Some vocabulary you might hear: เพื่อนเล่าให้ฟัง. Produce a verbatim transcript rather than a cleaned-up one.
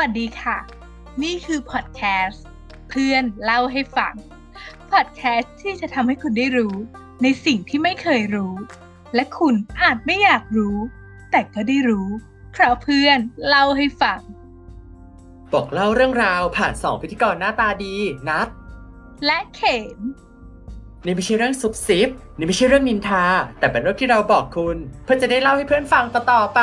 วัสดีค่ะนี่คือพอดแคสต์เพื่อนเล่าให้ฟังพอดแคสต์ที่จะทำให้คุณได้รู้ในสิ่งที่ไม่เคยรู้และคุณอาจไม่อยากรู้แต่ก็ได้รู้เพราะเพื่อนเล่าให้ฟังบอกเล่าเรื่องราวผ่านสองพิธีกรหน้าตาดีนัทและเข็มนี่ไม่ใช่เรื่องซุบซิบนี่ไม่ใช่เรื่องนินทาแต่เป็นเรื่องที่เราบอกคุณเพื่อจะได้เล่าให้เพื่อนฟังต่อๆไป